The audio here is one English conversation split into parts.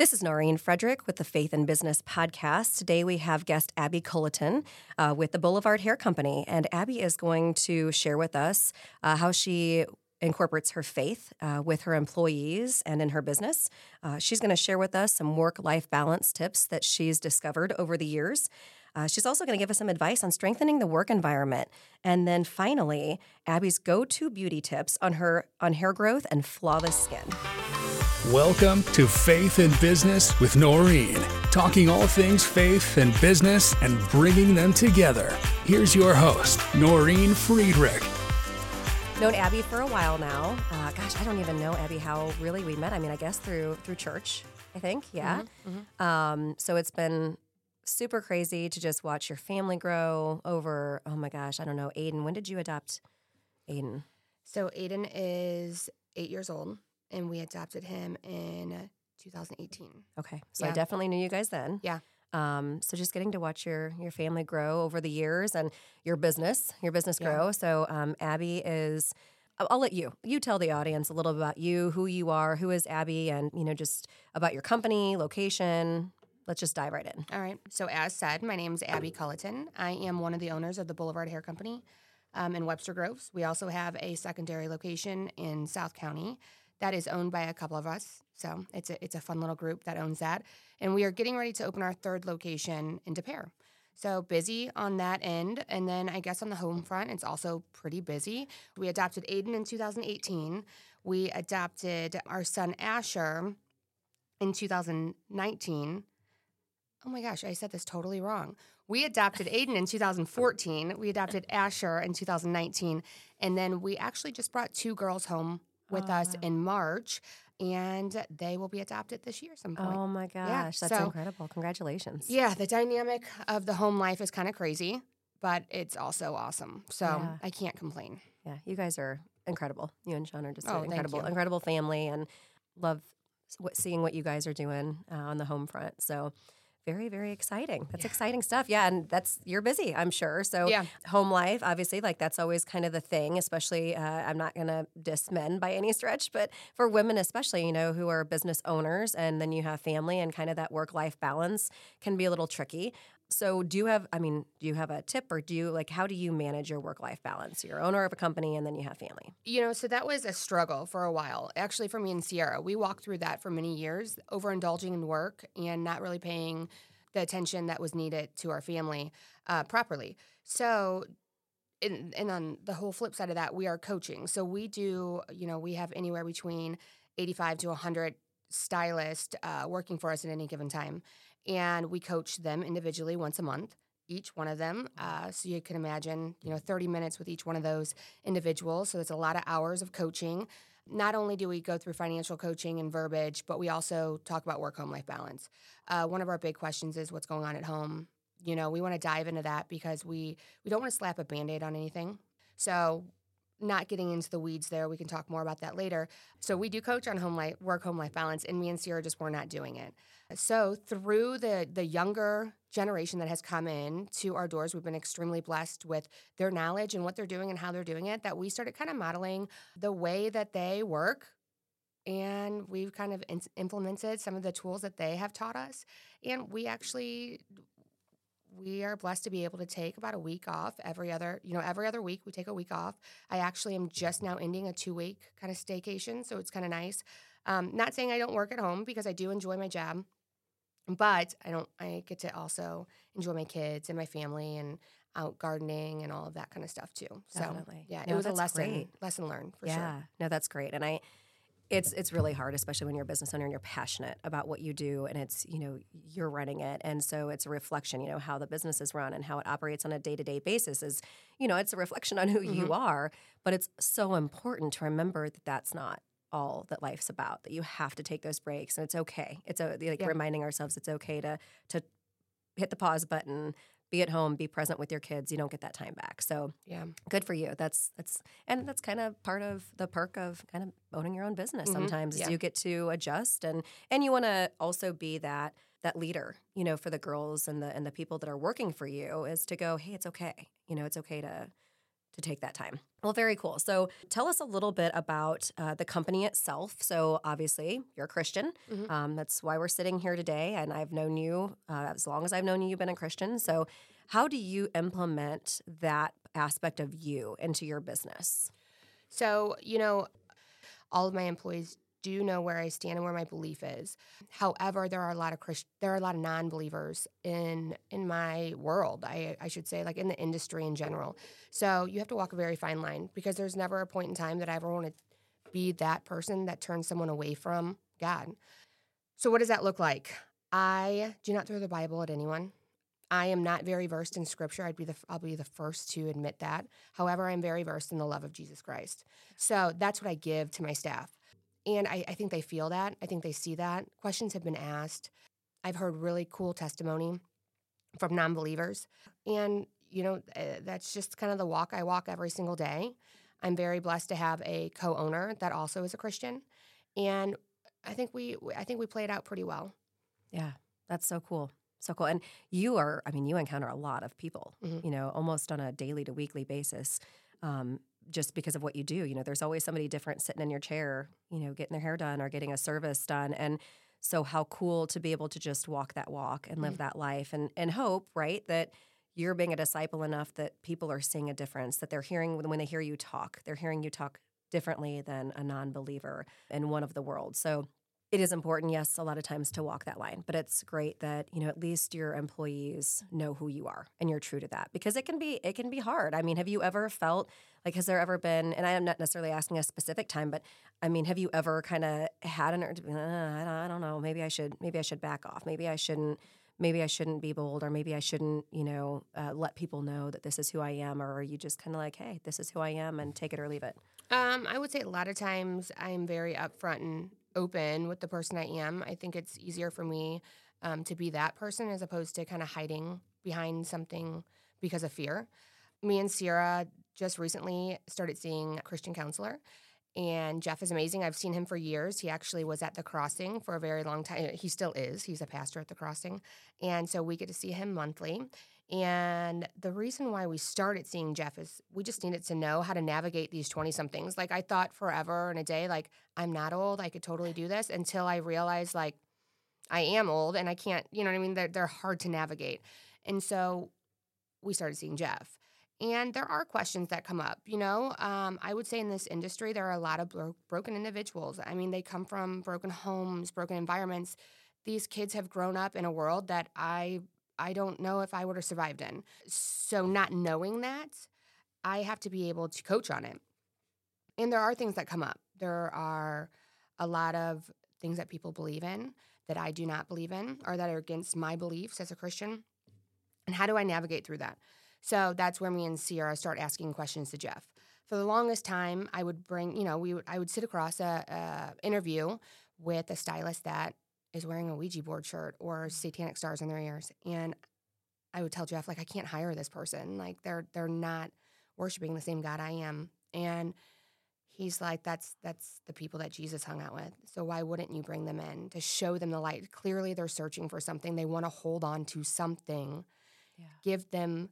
This is Naureen Frierdich with the Faith in Business podcast. Today we have guest Abby Culleton with the Boulevard Hair Company, and Abby is going to share with us how she incorporates her faith with her employees and in her business. She's going to share with us some work-life balance tips that she's discovered over the years. She's also going to give us some advice on strengthening the work environment. And then finally, Abby's go-to beauty tips on hair growth and flawless skin. Welcome to Faith in Business with Naureen, talking all things faith and business and bringing them together. Here's your host, Naureen Frierdich. Known Abby for a while now. I don't even know, Abby, how really we met. I mean, I guess through church, I think. Yeah. Mm-hmm, mm-hmm. So it's been super crazy to just watch your family grow over, I don't know, Aiden. When did you adopt Aiden? So Aiden is 8 years old, and we adopted him in 2018. Okay. So yeah. I definitely knew you guys then. Yeah. So just getting to watch your family grow over the years and your business grow. Yeah. So Abby is, I'll let you tell the audience a little about you, who you are, who is Abby, and, just about your company, location. Let's just dive right in. All right. So as said, my name is Abby Culleton. I am one of the owners of the Boulevard Hair Company in Webster Groves. We also have a secondary location in South County that is owned by a couple of us. So it's a fun little group that owns that. And we are getting ready to open our third location in De Pere. So busy on that end. And then I guess on the home front, it's also pretty busy. We adopted Aiden in 2018. We adopted our son Asher in 2019. Oh my gosh, I said this totally wrong. We adopted Aiden in 2014. We adopted Asher in 2019. And then we actually just brought two girls home with us in March, and they will be adopted this year some point. Oh my gosh, yeah, that's incredible. Congratulations. Yeah, the dynamic of the home life is kind of crazy, but it's also awesome. So yeah. I can't complain. Yeah, you guys are incredible. You and Sean are just an incredible family, and love seeing what you guys are doing on the home front. So very, very exciting. That's exciting stuff. Yeah, and you're busy, I'm sure. So home life, obviously, that's always kind of the thing, especially I'm not going to diss men by any stretch, but for women especially, who are business owners, and then you have family, and kind of that work-life balance can be a little tricky. So do you have a tip, or how do you manage your work-life balance? You're owner of a company, and then you have family. So that was a struggle for a while. Actually, for me and Sierra, we walked through that for many years, overindulging in work and not really paying the attention that was needed to our family properly. So, and on the whole flip side of that, we are coaching. So we do, we have anywhere between 85 to 100 stylists working for us at any given time. And we coach them individually once a month, each one of them. So you can imagine, 30 minutes with each one of those individuals. So it's a lot of hours of coaching. Not only do we go through financial coaching and verbiage, but we also talk about work-home life balance. One of our big questions is what's going on at home. We want to dive into that because we don't want to slap a Band-Aid on anything. So not getting into the weeds there. We can talk more about that later. So we do coach on work-home life balance, and me and Sierra just were not doing it. So through the younger generation that has come in to our doors, we've been extremely blessed with their knowledge and what they're doing and how they're doing it, that we started kind of modeling the way that they work. And we've kind of implemented some of the tools that they have taught us. And we are blessed to be able to take about a week off every other week we take a week off. I actually am just now ending a 2-week kind of staycation. So it's kind of nice. Not saying I don't work at home, because I do enjoy my job, but I get to also enjoy my kids and my family and out gardening and all of that kind of stuff too. So definitely. Yeah, it was a lesson learned for sure. Yeah, no, that's great. And it's really hard, especially when you're a business owner and you're passionate about what you do, and it's, you're running it. And so it's a reflection, how the business is run and how it operates on a day-to-day basis is, it's a reflection on who you are, but it's so important to remember that that's not all that life's about, that you have to take those breaks, and it's okay. It's reminding ourselves it's okay to hit the pause button, be at home, be present with your kids. You don't get that time back. So good for you. That's kind of part of the perk of kind of owning your own business sometimes is you get to adjust, and you want to also be that leader, for the girls and the people that are working for you, is to go, hey, it's okay. It's okay to to take that time. Well, very cool. So tell us a little bit about the company itself. So obviously, you're a Christian. Mm-hmm. That's why we're sitting here today. And I've known you, as long as I've known you, you've been a Christian. So how do you implement that aspect of you into your business? So, you know, all of my employees do know where I stand and where my belief is. However, there are a lot of non-believers in my world, I should say, like in the industry in general. So you have to walk a very fine line because there's never a point in time that I ever want to be that person that turns someone away from God. So what does that look like? I do not throw the Bible at anyone. I am not very versed in Scripture. I'll be the first to admit that. However, I'm very versed in the love of Jesus Christ. So that's what I give to my staff. And I think they feel that. I think they see that. Questions have been asked. I've heard really cool testimony from non-believers. And, you know, that's just kind of the walk I walk every single day. I'm very blessed to have a co-owner that also is a Christian. And I think we play it out pretty well. Yeah, that's so cool. So cool. And you encounter a lot of people, mm-hmm. you know, almost on a daily to weekly basis. Just because of what you do, you know, there's always somebody different sitting in your chair, you know, getting their hair done or getting a service done. And so how cool to be able to just walk that walk and live mm-hmm. that life and hope, right, that you're being a disciple enough that people are seeing a difference, that they're hearing when they hear you talk, they're hearing you talk differently than a non-believer and one of the world. So it is important, yes, a lot of times to walk that line, but it's great that, you know, at least your employees know who you are and you're true to that because it can be hard. I mean, have you ever felt like, has there ever been, and I am not necessarily asking a specific time, but I mean, have you ever kind of had an urge to be, I don't know, maybe I should back off. Maybe I shouldn't be bold or maybe I shouldn't, you know, let people know that this is who I am, or are you just kind of like, hey, this is who I am and take it or leave it? I would say a lot of times I'm very upfront and open with the person I am. I think it's easier for me to be that person as opposed to kind of hiding behind something because of fear. Me and Sierra just recently started seeing a Christian counselor, and Jeff is amazing. I've seen him for years. He actually was at the Crossing for a very long time. He still is. He's a pastor at the Crossing. And so we get to see him monthly. And the reason why we started seeing Jeff is we just needed to know how to navigate these 20-somethings. Like, I thought forever and a day, like, I'm not old. I could totally do this, until I realized, like, I am old and I can't, you know what I mean? They're hard to navigate. And so we started seeing Jeff. And there are questions that come up, you know. I would say in this industry there are a lot of broken individuals. I mean, they come from broken homes, broken environments. These kids have grown up in a world that I don't know if I would have survived in. So not knowing that, I have to be able to coach on it. And there are things that come up. There are a lot of things that people believe in that I do not believe in, or that are against my beliefs as a Christian. And how do I navigate through that? So that's where me and Sierra start asking questions to Jeff. For the longest time, I would bring, you know, I would sit across a interview with a stylist that is wearing a Ouija board shirt or satanic stars on their ears, and I would tell Jeff, like, I can't hire this person. Like, they're not worshiping the same God I am. And he's like, that's the people that Jesus hung out with. So why wouldn't you bring them in to show them the light? Clearly, they're searching for something. They want to hold on to something. Yeah. Give them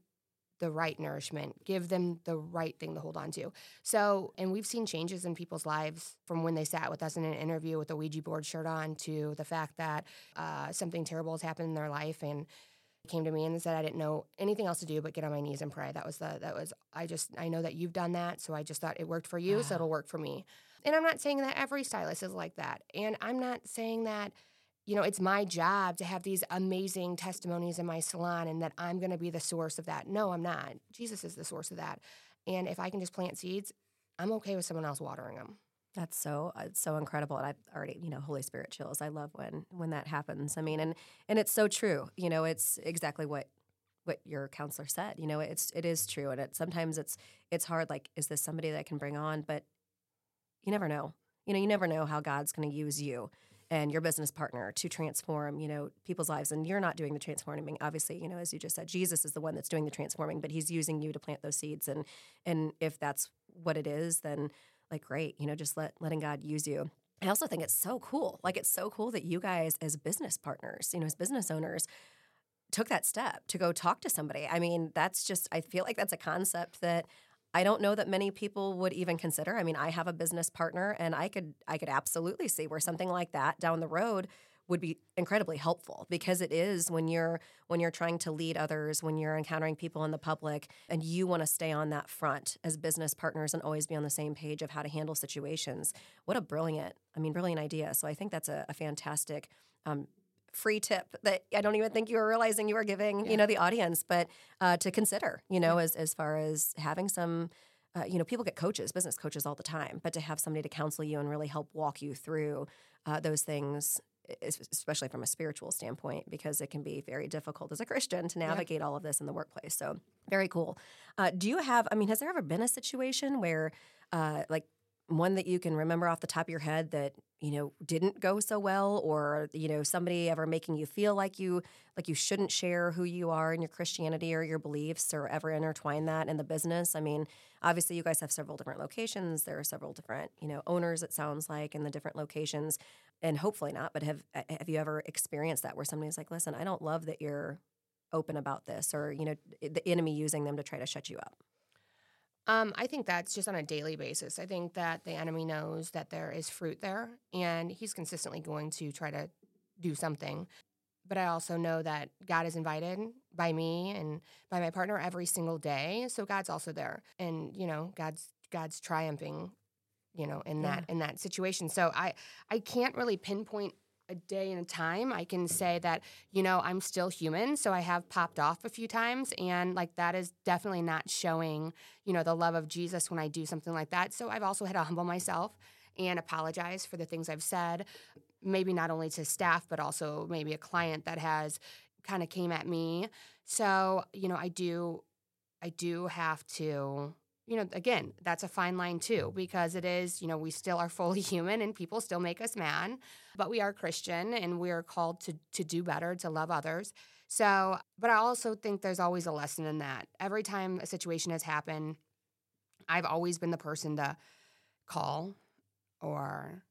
the right nourishment, give them the right thing to hold on to. So, and we've seen changes in people's lives from when they sat with us in an interview with a Ouija board shirt on to the fact that something terrible has happened in their life, and came to me and said, I didn't know anything else to do but get on my knees and pray. I know that you've done that, so I just thought it worked for you, so it'll work for me. And I'm not saying that every stylist is like that. And I'm not saying that, you know, it's my job to have these amazing testimonies in my salon and that I'm going to be the source of that. No, I'm not. Jesus is the source of that. And if I can just plant seeds, I'm okay with someone else watering them. That's so incredible. And I've already, you know, Holy Spirit chills. I love when that happens. I mean, and it's so true. You know, it's exactly what your counselor said. You know, it is true. And sometimes it's hard. Like, is this somebody that I can bring on? But you never know. You know, you never know how God's going to use you and your business partner to transform, you know, people's lives. And you're not doing the transforming. Obviously, you know, as you just said, Jesus is the one that's doing the transforming, but he's using you to plant those seeds. And if that's what it is, then, like, great, you know, just letting God use you. I also think it's so cool. Like, it's so cool that you guys as business partners, you know, as business owners, took that step to go talk to somebody. I mean, that's just, I feel like that's a concept that I don't know that many people would even consider. I mean, I have a business partner, and I could absolutely see where something like that down the road would be incredibly helpful, because it is when you're trying to lead others, when you're encountering people in the public, and you want to stay on that front as business partners and always be on the same page of how to handle situations. What a brilliant idea. So I think that's a fantastic free tip that I don't even think you were realizing you were giving, yeah, the audience, but to consider, yeah, as far as having some, people get coaches, business coaches all the time, but to have somebody to counsel you and really help walk you through those things, especially from a spiritual standpoint, because it can be very difficult as a Christian to navigate, yeah, all of this in the workplace. So very cool. Do you have, has there ever been a situation where one that you can remember off the top of your head that, didn't go so well, or, somebody ever making you feel like you shouldn't share who you are and your Christianity or your beliefs, or ever intertwine that in the business? Obviously you guys have several different locations. There are several different, owners, it sounds like, in the different locations, and hopefully not, but have you ever experienced that where somebody's like, listen, I don't love that you're open about this, or, the enemy using them to try to shut you up? I think that's just on a daily basis. I think that the enemy knows that there is fruit there, and he's consistently going to try to do something. But I also know that God is invited by me and by my partner every single day, so God's also there. And, God's triumphing, in that, yeah, in that situation. So I can't really pinpoint a day and a time. I can say that, I'm still human, so I have popped off a few times, and that is definitely not showing, the love of Jesus when I do something like that. So I've also had to humble myself and apologize for the things I've said, maybe not only to staff, but also maybe a client that has kind of came at me. So, I do have to, again, that's a fine line too, because it is, we still are fully human, and people still make us mad, but we are Christian, and we are called to do better, to love others. So, but I also think there's always a lesson in that. Every time a situation has happened, I've always been the person to call or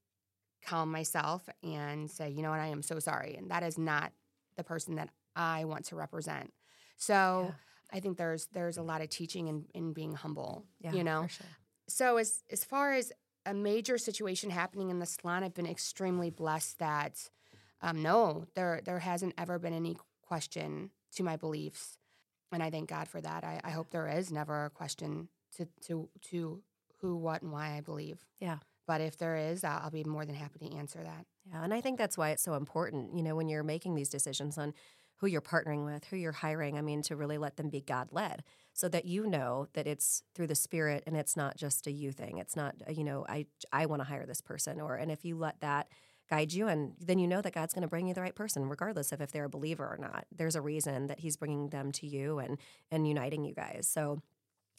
calm myself and say, what, I am so sorry. And that is not the person that I want to represent. So, yeah. I think there's a lot of teaching in being humble, yeah, For sure. So as far as a major situation happening in the salon, I've been extremely blessed that there hasn't ever been any question to my beliefs, and I thank God for that. I hope there is never a question to who, what, and why I believe. Yeah. But if there is, I'll be more than happy to answer that. Yeah, and I think that's why it's so important, when you're making these decisions on who you're partnering with, who you're hiring, to really let them be God-led, so that that it's through the Spirit, and it's not just a you thing. It's not, I want to hire this person, and if you let that guide you, and then that God's going to bring you the right person, regardless of if they're a believer or not. There's a reason that he's bringing them to you and uniting you guys. So,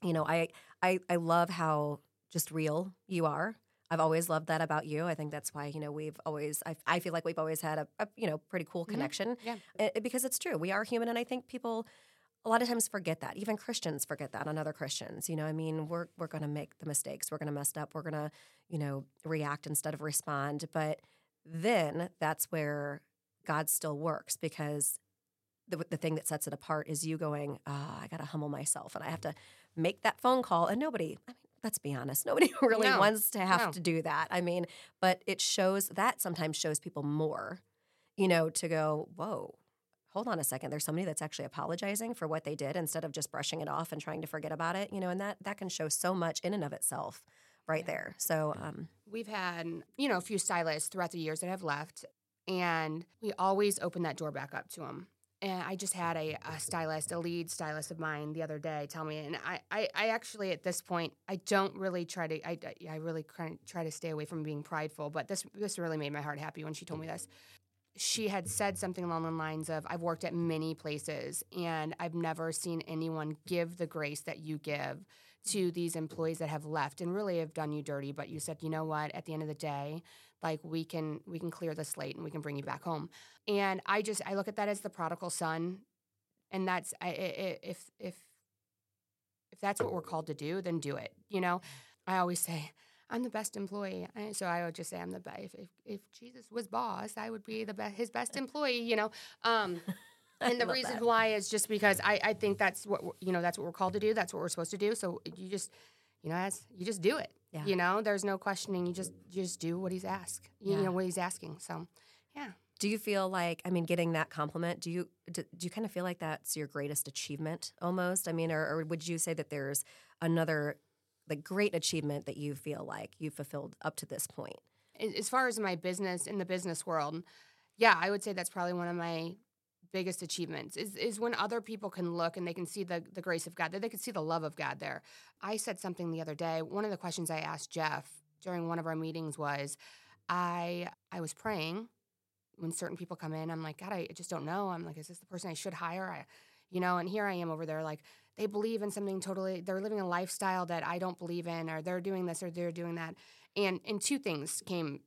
I love how just real you are. I've always loved that about you. I think that's why, we've always, I feel like we've always had a pretty cool connection, mm-hmm, yeah, because it's true. We are human, and I think people a lot of times forget that. Even Christians forget that on other Christians. We're going to make the mistakes. We're going to mess up. We're going to, react instead of respond. But then that's where God still works, because the thing that sets it apart is you going, I got to humble myself, and I have to make that phone call, and nobody— let's be honest, nobody really wants to have to do that. But it shows that sometimes shows people more, to go, whoa, hold on a second. There's somebody that's actually apologizing for what they did instead of just brushing it off and trying to forget about it, and that can show so much in and of itself right there. So we've had, a few stylists throughout the years that have left, and we always open that door back up to them. And I just had a stylist, a lead stylist of mine the other day tell me, and I actually at this point, I don't really try to, I really try to stay away from being prideful, but this really made my heart happy when she told me this. She had said something along the lines of, I've worked at many places, and I've never seen anyone give the grace that you give to these employees that have left and really have done you dirty. But you said, what, at the end of the day, we can clear the slate, and we can bring you back home. And I look at that as the prodigal son, and that's if that's what we're called to do, then do it. I always say I'm the best employee, so I would just say I'm the best. If Jesus was boss, I would be his best employee. And the reason that. Why is just because I think that's what, you know, that's what we're called to do. That's what we're supposed to do. So you just, you know, you just do it. Yeah. You know, there's no questioning. You just do what he's asked, you know, what he's asking. So, yeah. Do you feel like, I mean, getting that compliment, do you kind of feel like that's your greatest achievement almost? I mean, or would you say that there's another, like, great achievement that you feel like you've fulfilled up to this point? As far as my business, in the business world, yeah, I would say that's probably one of my biggest achievements is when other people can look and they can see the grace of God, that they can see the love of God there. I said something the other day. One of the questions I asked Jeff during one of our meetings was, I was praying when certain people come in. I'm like, God, I just don't know. I'm like, is this the person I should hire? And here I am over there like, they believe in something totally, they're living a lifestyle that I don't believe in, or they're doing this or they're doing that. And two things came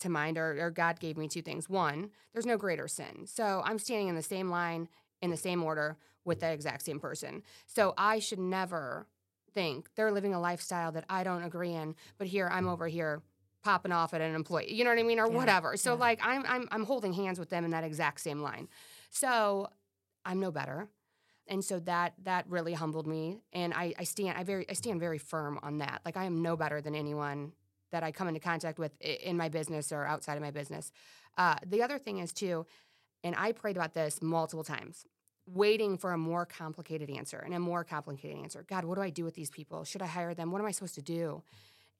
to mind, or God gave me two things. One, there's no greater sin. So I'm standing in the same line, in the same order, with that exact same person. So I should never think they're living a lifestyle that I don't agree in, but here I'm over here popping off at an employee, you know what I mean, or whatever. So, like, I'm holding hands with them in that exact same line. So I'm no better. And so that really humbled me, and I stand very firm on that. Like, I am no better than anyone that I come into contact with in my business or outside of my business. The other thing is, too, and I prayed about this multiple times, waiting for a more complicated answer and a more complicated answer. God, what do I do with these people? Should I hire them? What am I supposed to do?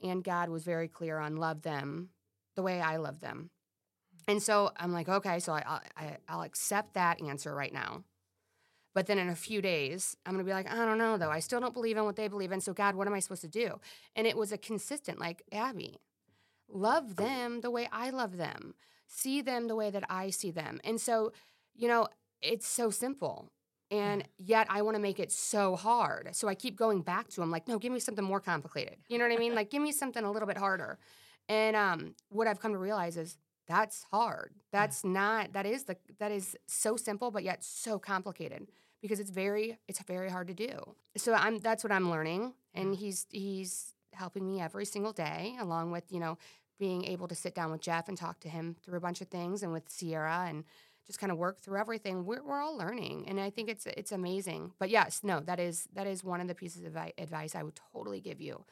And God was very clear on love them the way I love them. And so I'm like, okay, so I'll accept that answer right now. But then in a few days, I'm going to be like, I don't know, though. I still don't believe in what they believe in. So, God, what am I supposed to do? And it was a consistent, like, Abby, love them the way I love them. See them the way that I see them. And so, you know, it's so simple. And yet I want to make it so hard. So I keep going back to them, like, no, give me something more complicated. You know what I mean? Like, give me something a little bit harder. And what I've come to realize is, that's hard. That is so simple, but yet so complicated, because it's very hard to do. So that's what I'm learning, and he's helping me every single day, along with, you know, being able to sit down with Jeff and talk to him through a bunch of things, and with Sierra, and just kind of work through everything. We're all learning, and I think it's amazing. But yes, no, that is one of the pieces of advice I would totally give you.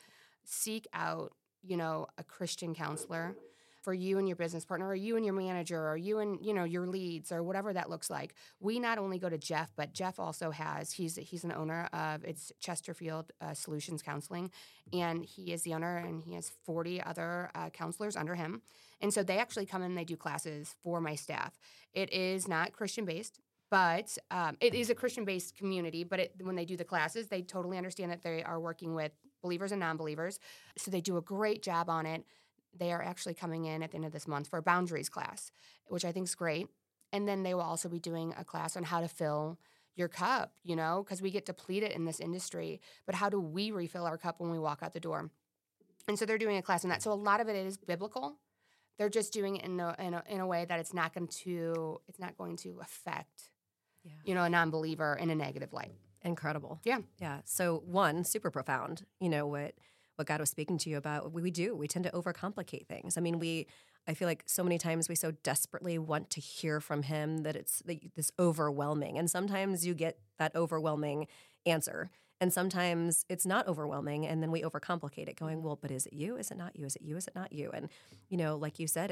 Seek out, you know, a Christian counselor for you and your business partner, or you and your manager, or you and, you know, your leads, or whatever that looks like. We not only go to Jeff, but Jeff also has, he's an owner of, it's Chesterfield Solutions Counseling, and he is the owner, and he has 40 other counselors under him. And so they actually come in and they do classes for my staff. It is not Christian-based, but it is a Christian-based community, but when they do the classes, they totally understand that they are working with believers and non-believers. So they do a great job on it. They are actually coming in at the end of this month for a boundaries class, which I think is great. And then they will also be doing a class on how to fill your cup, you know, because we get depleted in this industry. But how do we refill our cup when we walk out the door? And so they're doing a class on that. So a lot of it is biblical. They're just doing it in a way that it's not going to affect, you know, a non-believer in a negative light. Incredible. Yeah. Yeah. So one, super profound, you know, what God was speaking to you about. We do. We tend to overcomplicate things. I mean, I feel like so many times we so desperately want to hear from him that it's this overwhelming. And sometimes you get that overwhelming answer. And sometimes it's not overwhelming. And then we overcomplicate it, going, well, but is it you? Is it not you? Is it you? Is it not you? And, you know, like you said,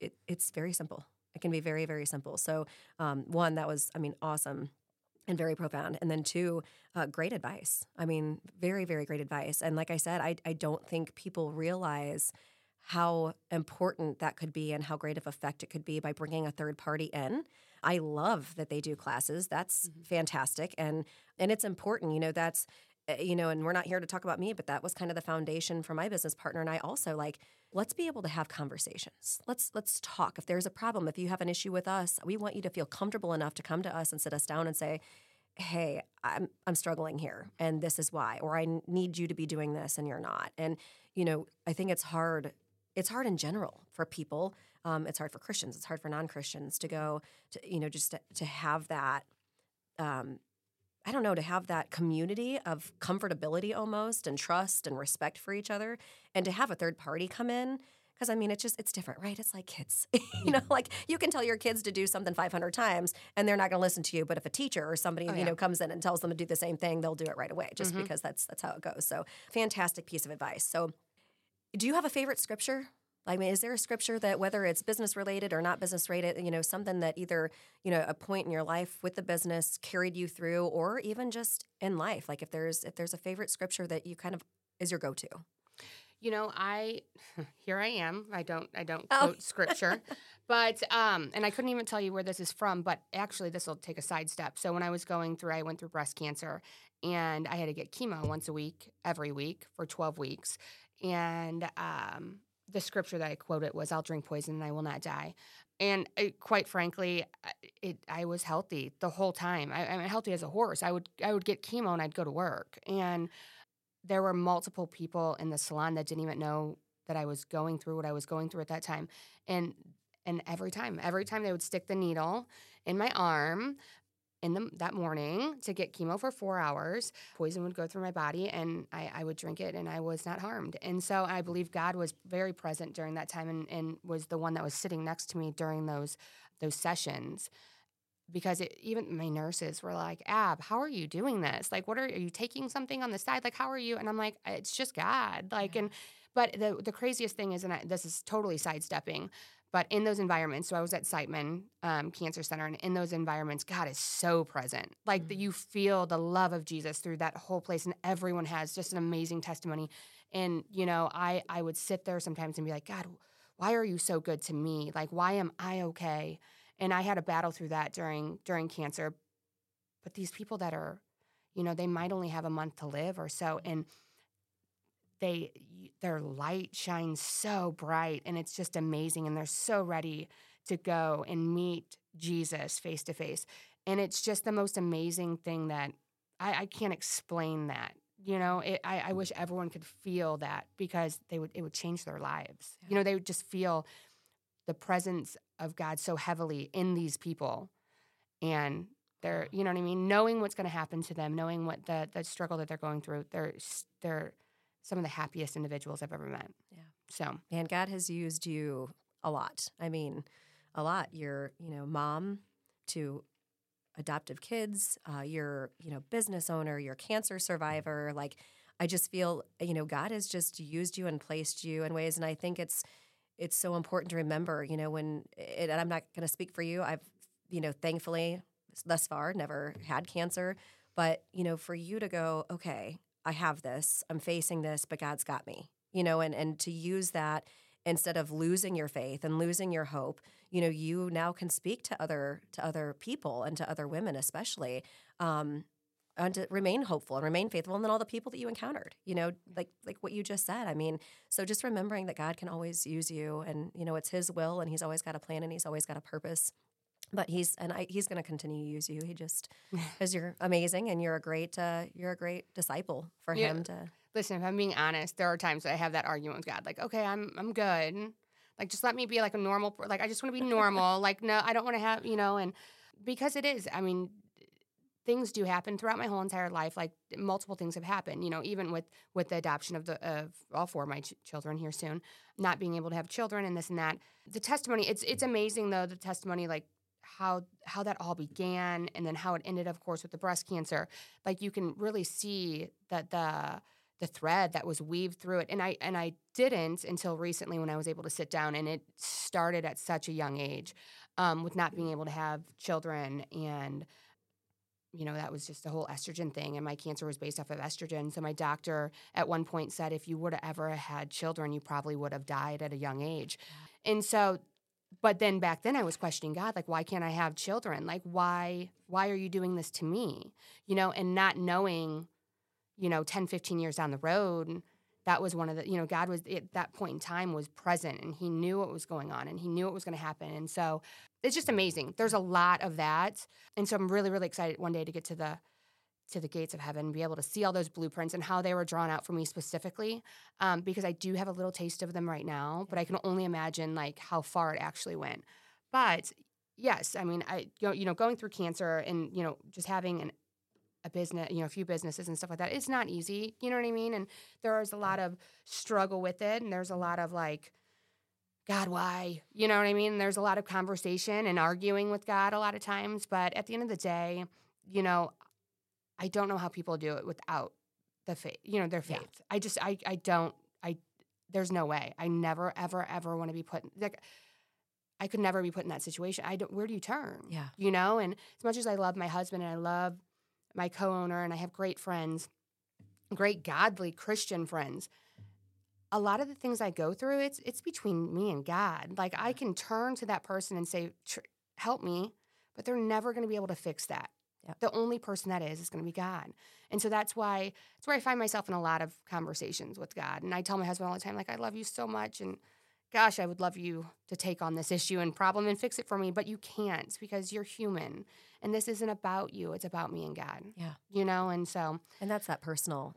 it's very simple. It can be very, very simple. So one, that was, I mean, awesome. And very profound. And then two, great advice. I mean, very, very great advice. And like I said, I don't think people realize how important that could be and how great of effect it could be by bringing a third party in. I love that they do classes. That's fantastic. And it's important, you know, that's, you know, and we're not here to talk about me, but that was kind of the foundation for my business partner. And I also, like, let's be able to have conversations. Let's talk. If there's a problem, if you have an issue with us, we want you to feel comfortable enough to come to us and sit us down and say, hey, I'm struggling here, and this is why, or I need you to be doing this, and you're not. And, you know, I think it's hard. It's hard in general for people. It's hard for Christians. It's hard for non-Christians to go to, you know, just to have that I don't know, to have that community of comfortability almost, and trust and respect for each other, and to have a third party come in, Because, I mean, it's different, right? It's like kids. You know, like you can tell your kids to do something 500 times and they're not going to listen to you. But if a teacher or somebody, you know, comes in and tells them to do the same thing, they'll do it right away just because that's how it goes. So fantastic piece of advice. So do you have a favorite scripture? I mean, is there a scripture that whether it's business related or not business related, you know, something that either, you know, a point in your life with the business carried you through or even just in life? Like if there's a favorite scripture that you kind of is your go-to? You know, Here I am. I don't quote scripture, but and I couldn't even tell you where this is from. But actually, this will take a sidestep. So when I was going through, I went through breast cancer, and I had to get chemo once a week, every week for 12 weeks. And the scripture that I quoted was, "I'll drink poison and I will not die." And quite frankly, I was healthy the whole time. I mean, healthy as a horse. I would get chemo and I'd go to work. And there were multiple people in the salon that didn't even know that I was going through what I was going through at that time. And every time they would stick the needle in my arm that morning to get chemo for 4 hours, poison would go through my body and I would drink it and I was not harmed. And so I believe God was very present during that time and was the one that was sitting next to me during those sessions. Because even my nurses were like, "Ab, how are you doing this? Like, are you taking something on the side? Like, how are you?" And I'm like, "It's just God." Like, yeah. But the craziest thing is, this is totally sidestepping, but in those environments, so I was at Siteman Cancer Center, and in those environments, God is so present. Like, that you feel the love of Jesus through that whole place, and everyone has just an amazing testimony. And, you know, I would sit there sometimes and be like, "God, why are you so good to me? Like, why am I okay?" And I had a battle through that during cancer. But these people that are, you know, they might only have a month to live or so, and their light shines so bright, and it's just amazing, and they're so ready to go and meet Jesus face to face. And it's just the most amazing thing that I can't explain that. You know, I wish everyone could feel that, because it would change their lives. Yeah. You know, they would just feel the presence of God so heavily in these people, and they're, you know what I mean, knowing what's going to happen to them, knowing what the struggle that they're going through. They're some of the happiest individuals I've ever met. Yeah. So, and God has used you a lot. I mean, a lot. You're, you know, mom to adoptive kids. You're, you know, business owner. You're cancer survivor. Like, I just feel, you know, God has just used you and placed you in ways, and I think it's so important to remember, you know, and I'm not going to speak for you. I've, you know, thankfully thus far never had cancer, but, you know, for you to go, okay, I have this, I'm facing this, but God's got me, you know, and to use that instead of losing your faith and losing your hope, you know, you now can speak to other people and to other women, especially, and to remain hopeful and remain faithful, and then all the people that you encountered, you know, like what you just said. I mean, so just remembering that God can always use you, and, you know, it's His will, and He's always got a plan, and He's always got a purpose. But He's going to continue to use you. He just, because you're amazing, and you're a great disciple for Him to. Listen, if I'm being honest, there are times that I have that argument with God, like, okay, I'm good, like just let me be like a normal, like I just want to be normal, like no, I don't want to have, you know, and because it is, I mean. Things do happen throughout my whole entire life. Like, multiple things have happened, you know, even with the adoption of all four of my children here soon, not being able to have children and this and that. The testimony, it's amazing, though, the testimony, like how that all began and then how it ended, of course, with the breast cancer. Like, you can really see that the thread that was weaved through it. And I didn't until recently when I was able to sit down, and it started at such a young age with not being able to have children, and you know, that was just the whole estrogen thing, and my cancer was based off of estrogen. So my doctor at one point said, if you would have ever had children, you probably would have died at a young age. And so, but then back then I was questioning God, like, why can't I have children? Like, why are you doing this to me? You know, and not knowing, you know, 10, 15 years down the road, that was one of the, you know, God was at that point in time was present, and He knew what was going on, and He knew what was going to happen. And so it's just amazing. There's a lot of that. And so I'm really, really excited one day to get to the gates of heaven and be able to see all those blueprints and how they were drawn out for me specifically, because I do have a little taste of them right now, but I can only imagine, like, how far it actually went. But, yes, I mean, you know, going through cancer and, you know, just having a business, you know, a few businesses and stuff like that, it's not easy. You know what I mean? And there is a lot of struggle with it, and there's a lot of, like, God, why? You know what I mean? There's a lot of conversation and arguing with God a lot of times. But at the end of the day, you know, I don't know how people do it without the faith, you know, their faith. Yeah. There's no way. I never, ever, ever want to be put, like, I could never be put in that situation. Where do you turn? Yeah. You know, and as much as I love my husband and I love my co-owner and I have great friends, great godly Christian friends, a lot of the things I go through, it's between me and God. Like, I can turn to that person and say, help me, but they're never going to be able to fix that. Yep. The only person that is going to be God. And so that's where I find myself in a lot of conversations with God. And I tell my husband all the time, like, I love you so much, and gosh, I would love you to take on this issue and problem and fix it for me, but you can't because you're human. And this isn't about you. It's about me and God. Yeah. You know, and so. And that's that personal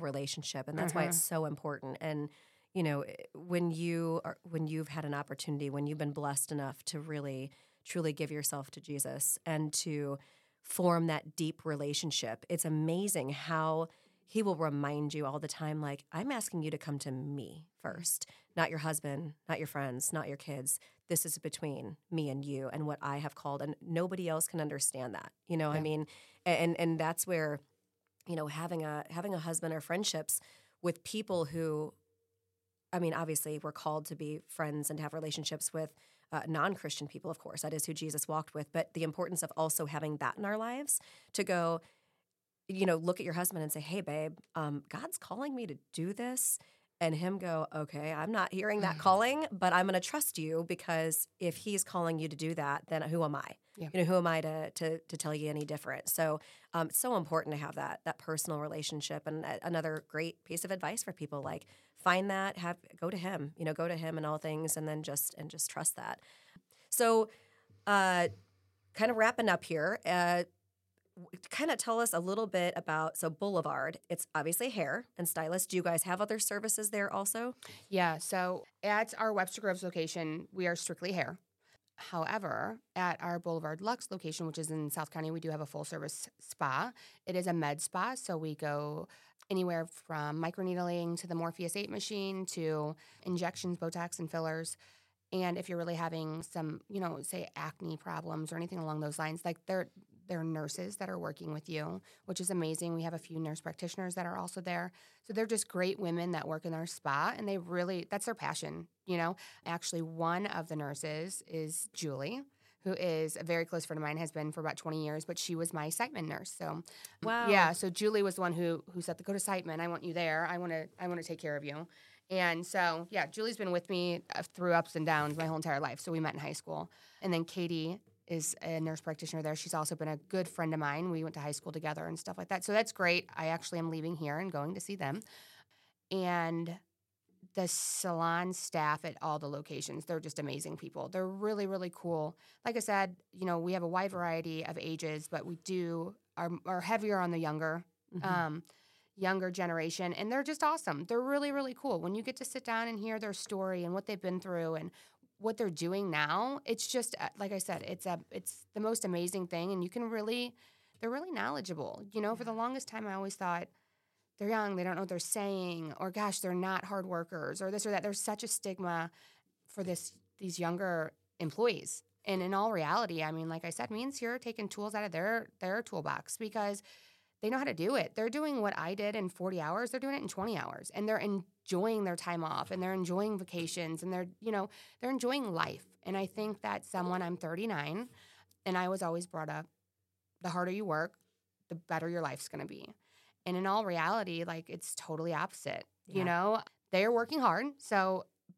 relationship. And that's why it's so important. And, you know, when you've had an opportunity, when you've been blessed enough to really, truly give yourself to Jesus and to form that deep relationship, it's amazing how he will remind you all the time, like, I'm asking you to come to me first, not your husband, not your friends, not your kids. This is between me and you and what I have called, and nobody else can understand that. You know, yeah. I mean, and that's where, you know, having a husband or friendships with people who, I mean, obviously we're called to be friends and to have relationships with non-Christian people, of course. That is who Jesus walked with. But the importance of also having that in our lives to go, you know, look at your husband and say, hey, babe, God's calling me to do this. And him go, okay, I'm not hearing that calling, but I'm going to trust you, because if he's calling you to do that, then who am I? Yeah. You know, who am I to tell you any different? So it's so important to have that personal relationship. And another great piece of advice for people, like, find that, go to him in all things, and then just trust that. So kind of wrapping up here, kind of tell us a little bit about, so Boulevard, it's obviously hair and stylist. Do you guys have other services there also? Yeah. So at our Webster Groves location, we are strictly hair. However, at our Boulevard Lux location, which is in South County, we do have a full service spa. It is a med spa. So we go anywhere from microneedling to the Morpheus 8 machine to injections, Botox, and fillers. And if you're really having some, you know, say acne problems or anything along those lines, like, there are nurses that are working with you, which is amazing. We have a few nurse practitioners that are also there. So they're just great women that work in our spa, and they really, that's their passion, you know. Actually, one of the nurses is Julie, who is a very close friend of mine, has been for about 20 years, but she was my Siteman nurse. So, wow. Yeah, so Julie was the one who said, go to Siteman. I want you there. I want to take care of you. And so, yeah, Julie's been with me through ups and downs my whole entire life. So we met in high school. And then Katie is a nurse practitioner there. She's also been a good friend of mine. We went to high school together and stuff like that. So that's great. I actually am leaving here and going to see them. And the salon staff at all the locations, they're just amazing people. They're really, really cool. Like I said, you know, we have a wide variety of ages, but we are heavier on the younger generation, and they're just awesome. They're really, really cool. When you get to sit down and hear their story and what they've been through and what they're doing now, it's just, like I said, it's the most amazing thing, and they're really knowledgeable. You know, for the longest time, I always thought, they're young, they don't know what they're saying, or gosh, they're not hard workers, or this or that. There's such a stigma for these younger employees. And in all reality, I mean, like I said, me and Sierra are taking tools out of their toolbox, because they know how to do it. They're doing what I did in 40 hours. They're doing it in 20 hours. And they're enjoying their time off, and they're enjoying vacations, and they're enjoying life. And I think that I'm 39, and I was always brought up, the harder you work, the better your life's going to be. And in all reality, like, it's totally opposite, you know? They're working hard,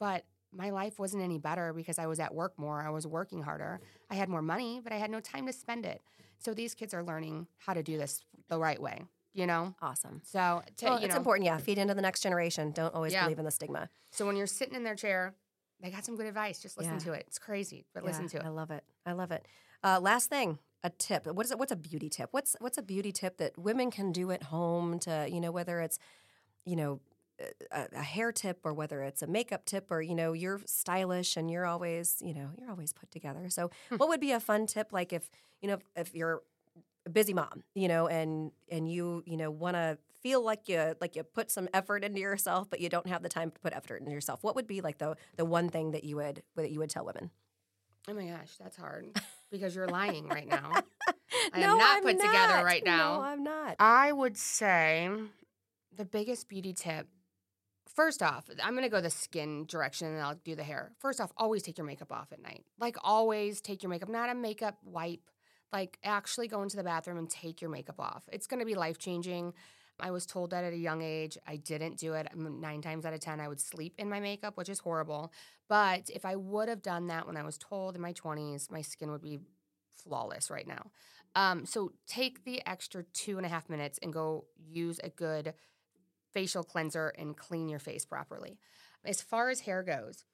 but my life wasn't any better because I was at work more. I was working harder. I had more money, but I had no time to spend it. So these kids are learning how to do this the right way, you know? Awesome. So it's important, yeah. Feed into the next generation. Don't always believe in the stigma. So when you're sitting in their chair, they got some good advice. Just listen to it. It's crazy, but listen to it. I love it. Last thing, a tip. What is it? What's a beauty tip? What's a beauty tip that women can do at home to, you know, whether it's, you know, a hair tip or whether it's a makeup tip, or, you know, you're stylish and you're always put together. So what would be a fun tip? Like if you're a busy mom, you know, and you, you know, want to feel like you put some effort into yourself, but you don't have the time to put effort into yourself, what would be like the one thing that you would tell women? Oh my gosh, that's hard because you're lying right now. I am not put together right now. No, I'm not. I would say the biggest beauty tip. First off, I'm going to go the skin direction and I'll do the hair. First off, always take your makeup off at night. Like, always take your makeup, not a makeup wipe. Like, actually go into the bathroom and take your makeup off. It's going to be life-changing. I was told that at a young age. I didn't do it. 9 times out of 10, I would sleep in my makeup, which is horrible. But if I would have done that when I was told in my 20s, my skin would be flawless right now. So take the extra 2.5 minutes and go use a good facial cleanser and clean your face properly. As far as hair goes,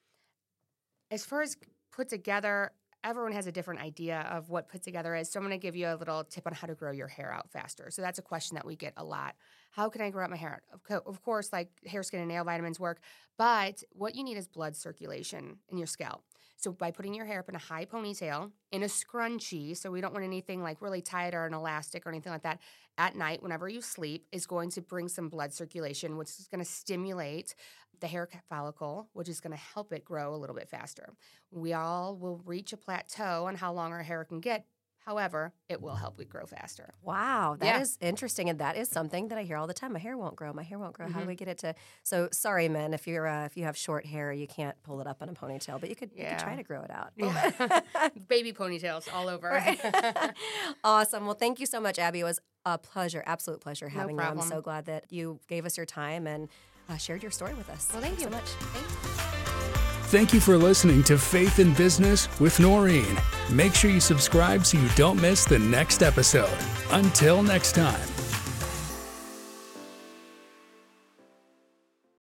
as far as put together, everyone has a different idea of what put together is. So I'm going to give you a little tip on how to grow your hair out faster. So that's a question that we get a lot. How can I grow out my hair? Of course, like hair, skin, and nail vitamins work. But what you need is blood circulation in your scalp. So by putting your hair up in a high ponytail, in a scrunchie, so we don't want anything like really tight or an elastic or anything like that, at night whenever you sleep is going to bring some blood circulation, which is going to stimulate the hair follicle, which is going to help it grow a little bit faster. We all will reach a plateau on how long our hair can get. However, it will help it grow faster. Wow, that is interesting, and that is something that I hear all the time. My hair won't grow. My hair won't grow. Mm-hmm. How do we get it to? So sorry, men, if you have short hair, you can't pull it up in a ponytail, but you could try to grow it out. Yeah. Baby ponytails all over. Right. Awesome. Well, thank you so much, Abby. It was a pleasure, absolute pleasure having you. I'm so glad that you gave us your time and shared your story with us. Well, thank you so much. Thank you for listening to Faith in Business with Naureen. Make sure you subscribe so you don't miss the next episode. Until next time.